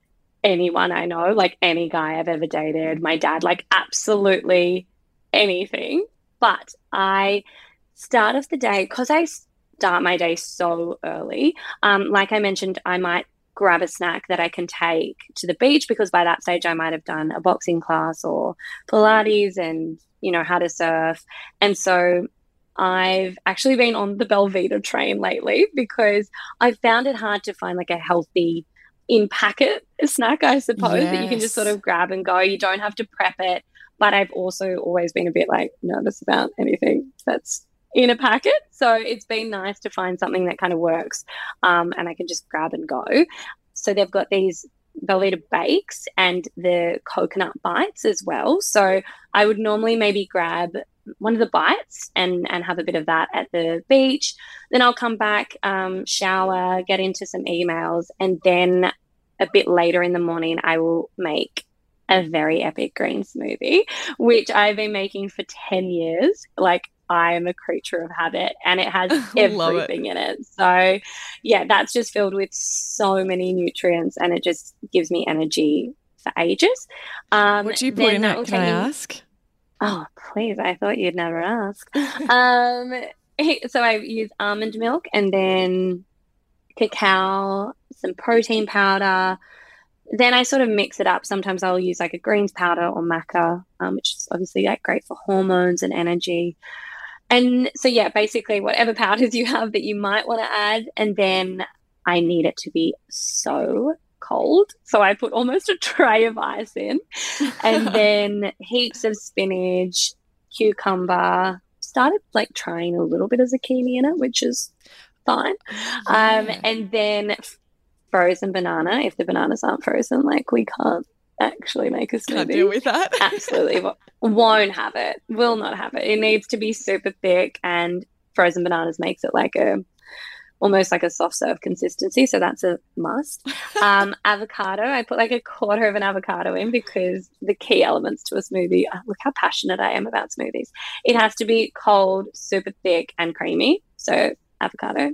anyone I know, like any guy I've ever dated, my dad, like absolutely anything. But I start off the day, because I start my day so early, like I mentioned, I might grab a snack that I can take to the beach, because by that stage I might have done a boxing class or Pilates and, you know, how to surf. And so I've actually been on the belVita train lately, because I found it hard to find like a healthy in-packet snack, I suppose, that you can just sort of grab and go. You don't have to prep it. But I've also always been a bit like nervous about anything that's in a packet. So it's been nice to find something that kind of works, and I can just grab and go. So they've got these belVita bakes and the coconut bites as well. So I would normally maybe grab one of the bites and have a bit of that at the beach. Then I'll come back, shower, get into some emails, and then a bit later in the morning I will make a very epic green smoothie, which I've been making for 10 years. Like, I am a creature of habit, and it has everything in it. So yeah, that's just filled with so many nutrients, and it just gives me energy for ages. What do you put in that? Can I ask? Oh, please. I thought you'd never ask. So I use almond milk and then cacao, some protein powder. Then I sort of mix it up. Sometimes I'll use like a greens powder or maca, which is obviously like great for hormones and energy. And so, yeah, basically whatever powders you have that you might want to add. And then I need it to be so cold, so I put almost a tray of ice in. And then heaps of spinach, cucumber. Started like trying a little bit of zucchini in it, which is fine. Yeah. And then frozen banana, if the bananas aren't frozen, like we can't actually make a smoothie. Can't deal with that. Absolutely won't have it. Will not have it. It needs to be super thick, and frozen bananas makes it like almost like a soft serve consistency. So that's a must. Avocado. I put like a quarter of an avocado in, because the key elements to a smoothie. Look how passionate I am about smoothies. It has to be cold, super thick, and creamy. So avocado,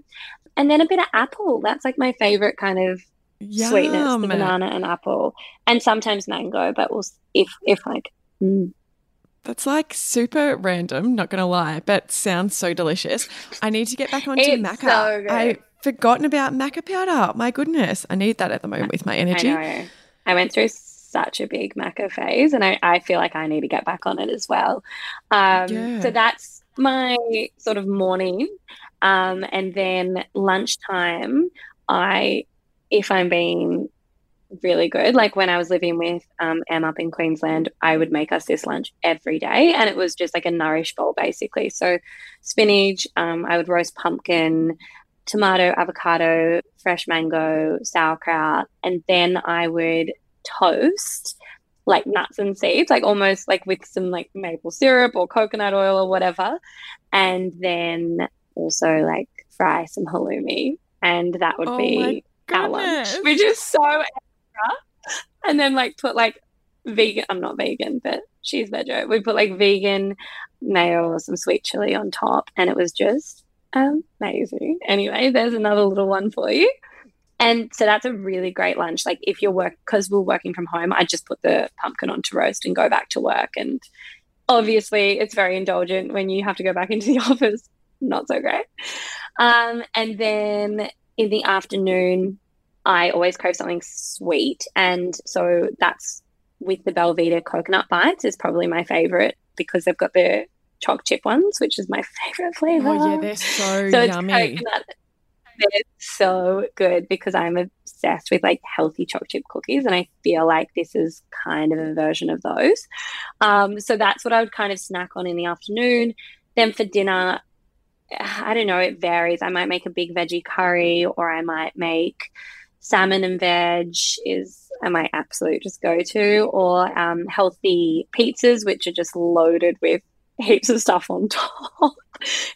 and then a bit of apple. That's like my favorite kind of sweetness, the banana and apple, and sometimes mango. But we'll if like That's like super random, not going to lie, but sounds so delicious. I need to get back onto Macca. So good. I've forgotten about Macca powder. My goodness. I need that at the moment with my energy. I know. I went through such a big Macca phase and I feel like I need to get back on it as well. So that's my sort of morning. And then lunchtime, if I'm being really good, like when I was living with Emma up in Queensland, I would make us this lunch every day, and it was just like a nourish bowl basically. So spinach, I would roast pumpkin, tomato, avocado, fresh mango, sauerkraut, and then I would toast like nuts and seeds, like almost like with some like maple syrup or coconut oil or whatever, and then also like fry some halloumi, and that would be our lunch, which is so extra. And then like put like vegan, I'm not vegan but she's veggie, we put like vegan mayo or some sweet chili on top, and it was just amazing. Anyway, there's another little one for you. And so that's a really great lunch. Like if you're because we're working from home, I just put the pumpkin on to roast and go back to work. And obviously it's very indulgent when you have to go back into the office. Not so great. And then in the afternoon, I always crave something sweet. And so that's with the belVita coconut bites is probably my favorite, because they've got the choc chip ones, which is my favorite flavor. Oh, yeah, they're so yummy. They're so good because I'm obsessed with like healthy choc chip cookies, and I feel like this is kind of a version of those. So that's what I would kind of snack on in the afternoon. Then for dinner, I don't know, it varies. I might make a big veggie curry, or I might make salmon and veg is my absolute just go-to, or healthy pizzas, which are just loaded with heaps of stuff on top.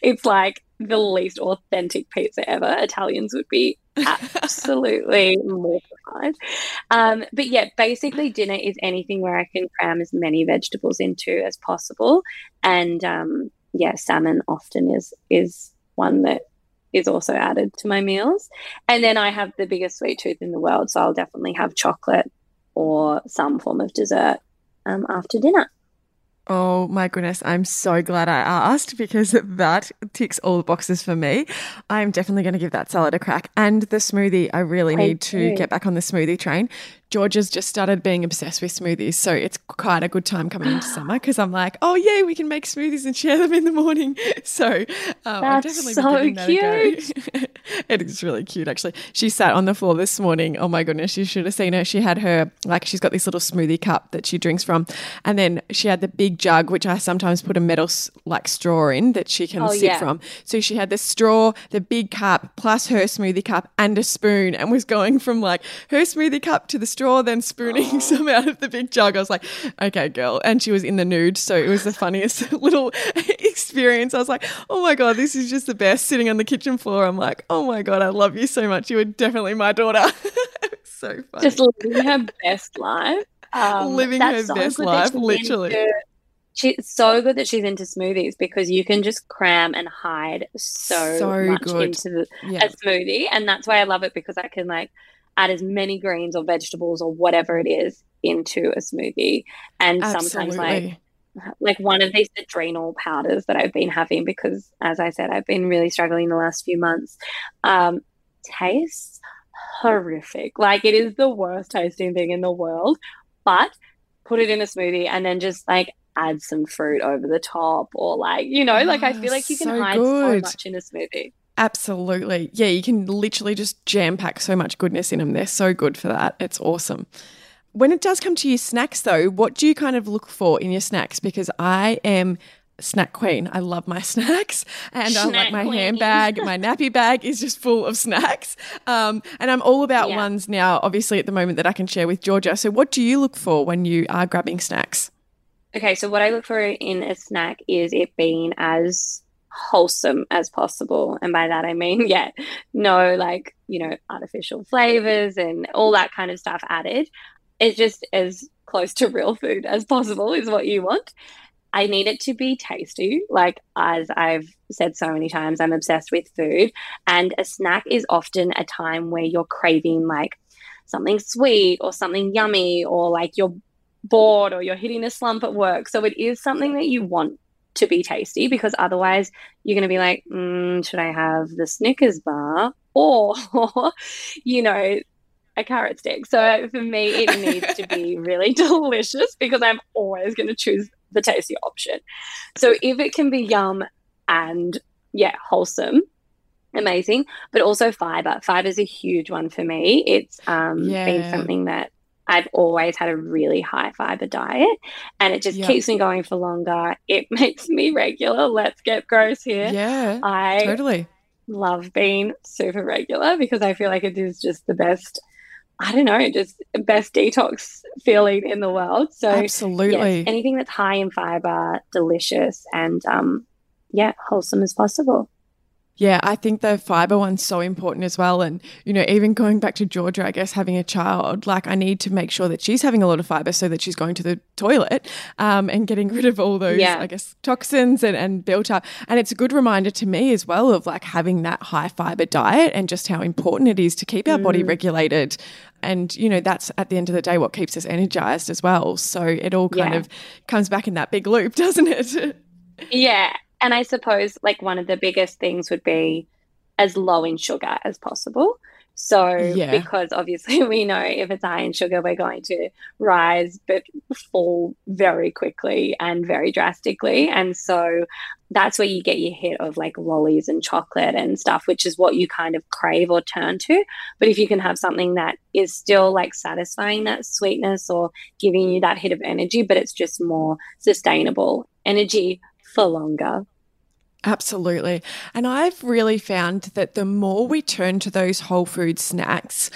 It's like the least authentic pizza ever. Italians would be absolutely mortified. But yeah, basically dinner is anything where I can cram as many vegetables into as possible. And yeah, salmon often is one that is also added to my meals. And then I have the biggest sweet tooth in the world, so I'll definitely have chocolate or some form of dessert after dinner. Oh, my goodness. I'm so glad I asked, because that ticks all the boxes for me. I'm definitely going to give that salad a crack. And the smoothie, I really need to get back on the smoothie train. Georgia's just started being obsessed with smoothies, so it's quite a good time coming into summer, because I'm like, oh, yeah, we can make smoothies and share them in the morning. So I'm definitely giving that a go. It is really cute, actually. She sat on the floor this morning. Oh, my goodness. You should have seen her. She had her, like, she's got this little smoothie cup that she drinks from, and then she had the big jug, which I sometimes put a metal like straw in that she can sip from. So she had the straw, the big cup, plus her smoothie cup and a spoon, and was going from like her smoothie cup to the straw, then spooning some out of the big jug. I was like, okay, girl. And she was in the nude, so it was the funniest little experience. I was like, oh my God, this is just the best. Sitting on the kitchen floor, I'm like, oh my God, I love you so much. You are definitely my daughter. It was so funny. Just living her best life. Living her best life, literally. It's so good that she's into smoothies, because you can just cram and hide so much into a smoothie. And that's why I love it, because I can like add as many greens or vegetables or whatever it is into a smoothie. And sometimes like one of these adrenal powders that I've been having, because as I said, I've been really struggling the last few months, tastes horrific. Like it is the worst tasting thing in the world, but put it in a smoothie and then just like add some fruit over the top, or like, you know, like I feel like you can hide so much in a smoothie. Absolutely. Yeah, you can literally just jam-pack so much goodness in them. They're so good for that. It's awesome. When it does come to your snacks though, what do you kind of look for in your snacks? Because I am snack queen. I love my snacks, and I like my handbag. My nappy bag is just full of snacks. And I'm all about ones now, obviously, at the moment that I can share with Georgia. So what do you look for when you are grabbing snacks? Okay, so what I look for in a snack is it being as wholesome as possible. And by that I mean, no, like, you know, artificial flavors and all that kind of stuff added. It's just as close to real food as possible is what you want. I need it to be tasty. Like, as I've said so many times, I'm obsessed with food, and a snack is often a time where you're craving like something sweet or something yummy, or like you're bored or you're hitting a slump at work. So it is something that you want to be tasty, because otherwise you're going to be like, should I have the Snickers bar or, you know, a carrot stick? So for me, it needs to be really delicious, because I'm always going to choose the tasty option. So if it can be yum and, yeah, wholesome, amazing, but also fiber. Fiber is a huge one for me. It's been something that I've always had a really high fiber diet, and it just keeps me going for longer. It makes me regular. Let's get gross here. Yeah, I totally love being super regular, because I feel like it is just the best, I don't know, just best detox feeling in the world. So absolutely, yes, anything that's high in fiber, delicious, and wholesome as possible. Yeah, I think the fiber one's so important as well. And, you know, even going back to Georgia, I guess having a child, like I need to make sure that she's having a lot of fiber so that she's going to the toilet and getting rid of all those, I guess, toxins and built up. And it's a good reminder to me as well of like having that high fiber diet and just how important it is to keep our body regulated. And, you know, that's at the end of the day what keeps us energized as well. So it all kind of comes back in that big loop, doesn't it? Yeah. And I suppose like one of the biggest things would be as low in sugar as possible. So because obviously we know if it's high in sugar, we're going to rise but fall very quickly and very drastically. And so that's where you get your hit of like lollies and chocolate and stuff, which is what you kind of crave or turn to. But if you can have something that is still like satisfying that sweetness or giving you that hit of energy, but it's just more sustainable energy for longer. Absolutely. And I've really found that the more we turn to those whole food snacks,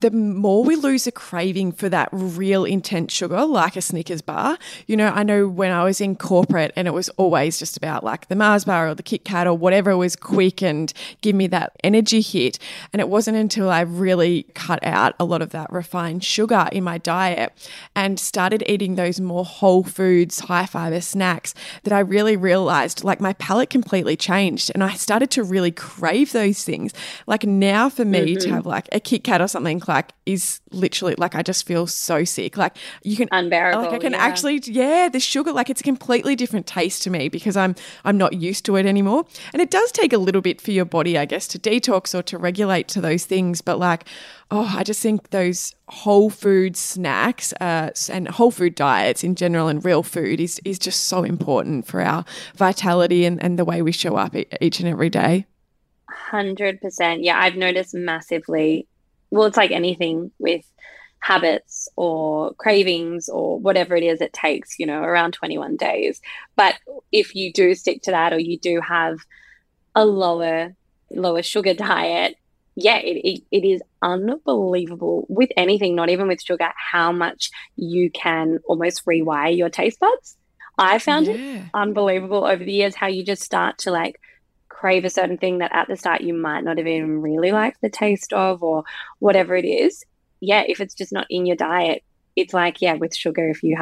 the more we lose a craving for that real intense sugar, like a Snickers bar. You know, I know when I was in corporate and it was always just about like the Mars bar or the Kit Kat or whatever was quick and give me that energy hit. And it wasn't until I really cut out a lot of that refined sugar in my diet and started eating those more whole foods, high fiber snacks that I really realized like my palate completely changed and I started to really crave those things. Like now for me to have like a Kit Kat or something like is literally like I just feel so sick. Like you can unbearable. Like I can actually the sugar, like it's a completely different taste to me because I'm not used to it anymore. And it does take a little bit for your body, I guess, to detox or to regulate to those things. But like, I just think those whole food snacks and whole food diets in general and real food is just so important for our vitality and the way we show up each and every day. 100%. Yeah, I've noticed massively. Well, it's like anything with habits or cravings or whatever it is, it takes, you know, around 21 days. But if you do stick to that or you do have a lower sugar diet, it is unbelievable with anything, not even with sugar, how much you can almost rewire your taste buds. I found it unbelievable over the years how you just start to like crave a certain thing that at the start you might not have even really liked the taste of or whatever it is. Yeah, if it's just not in your diet, it's like, with sugar, if you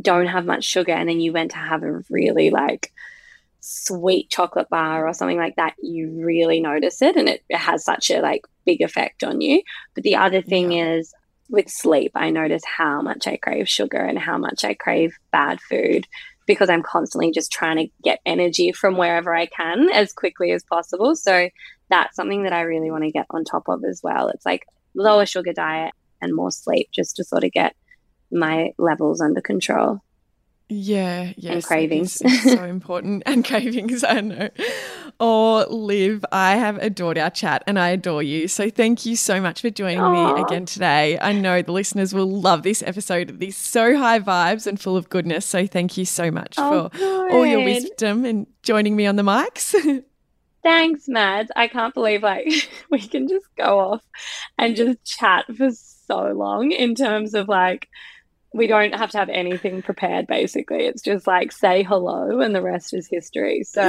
don't have much sugar and then you went to have a really like sweet chocolate bar or something like that, you really notice it and it has such a like big effect on you. But the other thing is with sleep, I notice how much I crave sugar and how much I crave bad food, because I'm constantly just trying to get energy from wherever I can as quickly as possible. So that's something that I really want to get on top of as well. It's like lower sugar diet and more sleep just to sort of get my levels under control. Yeah, yes. And cravings. It's so important. And cravings, I know. Oh, Liv, I have adored our chat and I adore you. So thank you so much for joining me again today. I know the listeners will love this episode. It is so high vibes and full of goodness. So thank you so much for all your wisdom and joining me on the mics. Thanks, Mads. I can't believe like we can just go off and just chat for so long in terms of like, we don't have to have anything prepared, basically. It's just like say hello and the rest is history. So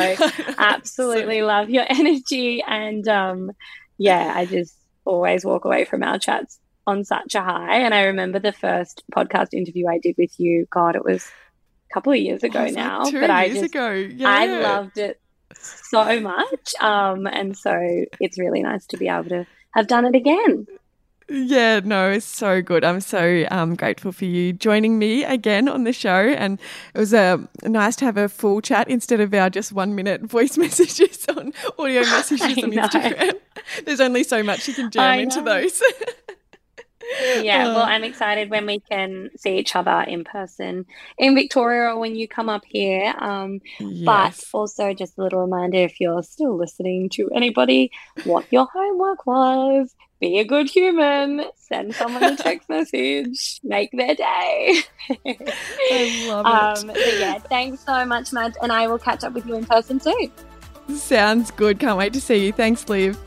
absolutely love your energy. And, I just always walk away from our chats on such a high. And I remember the first podcast interview I did with you. God, it was a couple of years ago now. Like 2 years ago. Yeah. I loved it so much. And so it's really nice to be able to have done it again. Yeah, no, it's so good. I'm so grateful for you joining me again on the show, and it was nice to have a full chat instead of our just 1 minute voice messages on audio messages on Instagram. There's only so much you can jam into those. Yeah, well, I'm excited when we can see each other in person in Victoria or when you come up here. Yes. But also just a little reminder, if you're still listening to anybody, what your homework was, be a good human, send someone a text message, make their day. I love it. But yeah, thanks so much, Mad, and I will catch up with you in person soon. Sounds good. Can't wait to see you. Thanks, Liv.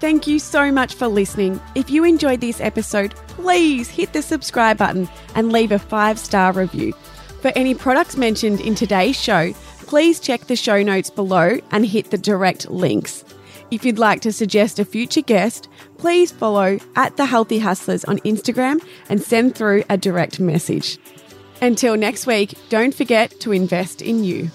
Thank you so much for listening. If you enjoyed this episode, please hit the subscribe button and leave a 5-star review. For any products mentioned in today's show, please check the show notes below and hit the direct links. If you'd like to suggest a future guest, please follow @TheHealthyHustlers on Instagram and send through a direct message. Until next week, don't forget to invest in you.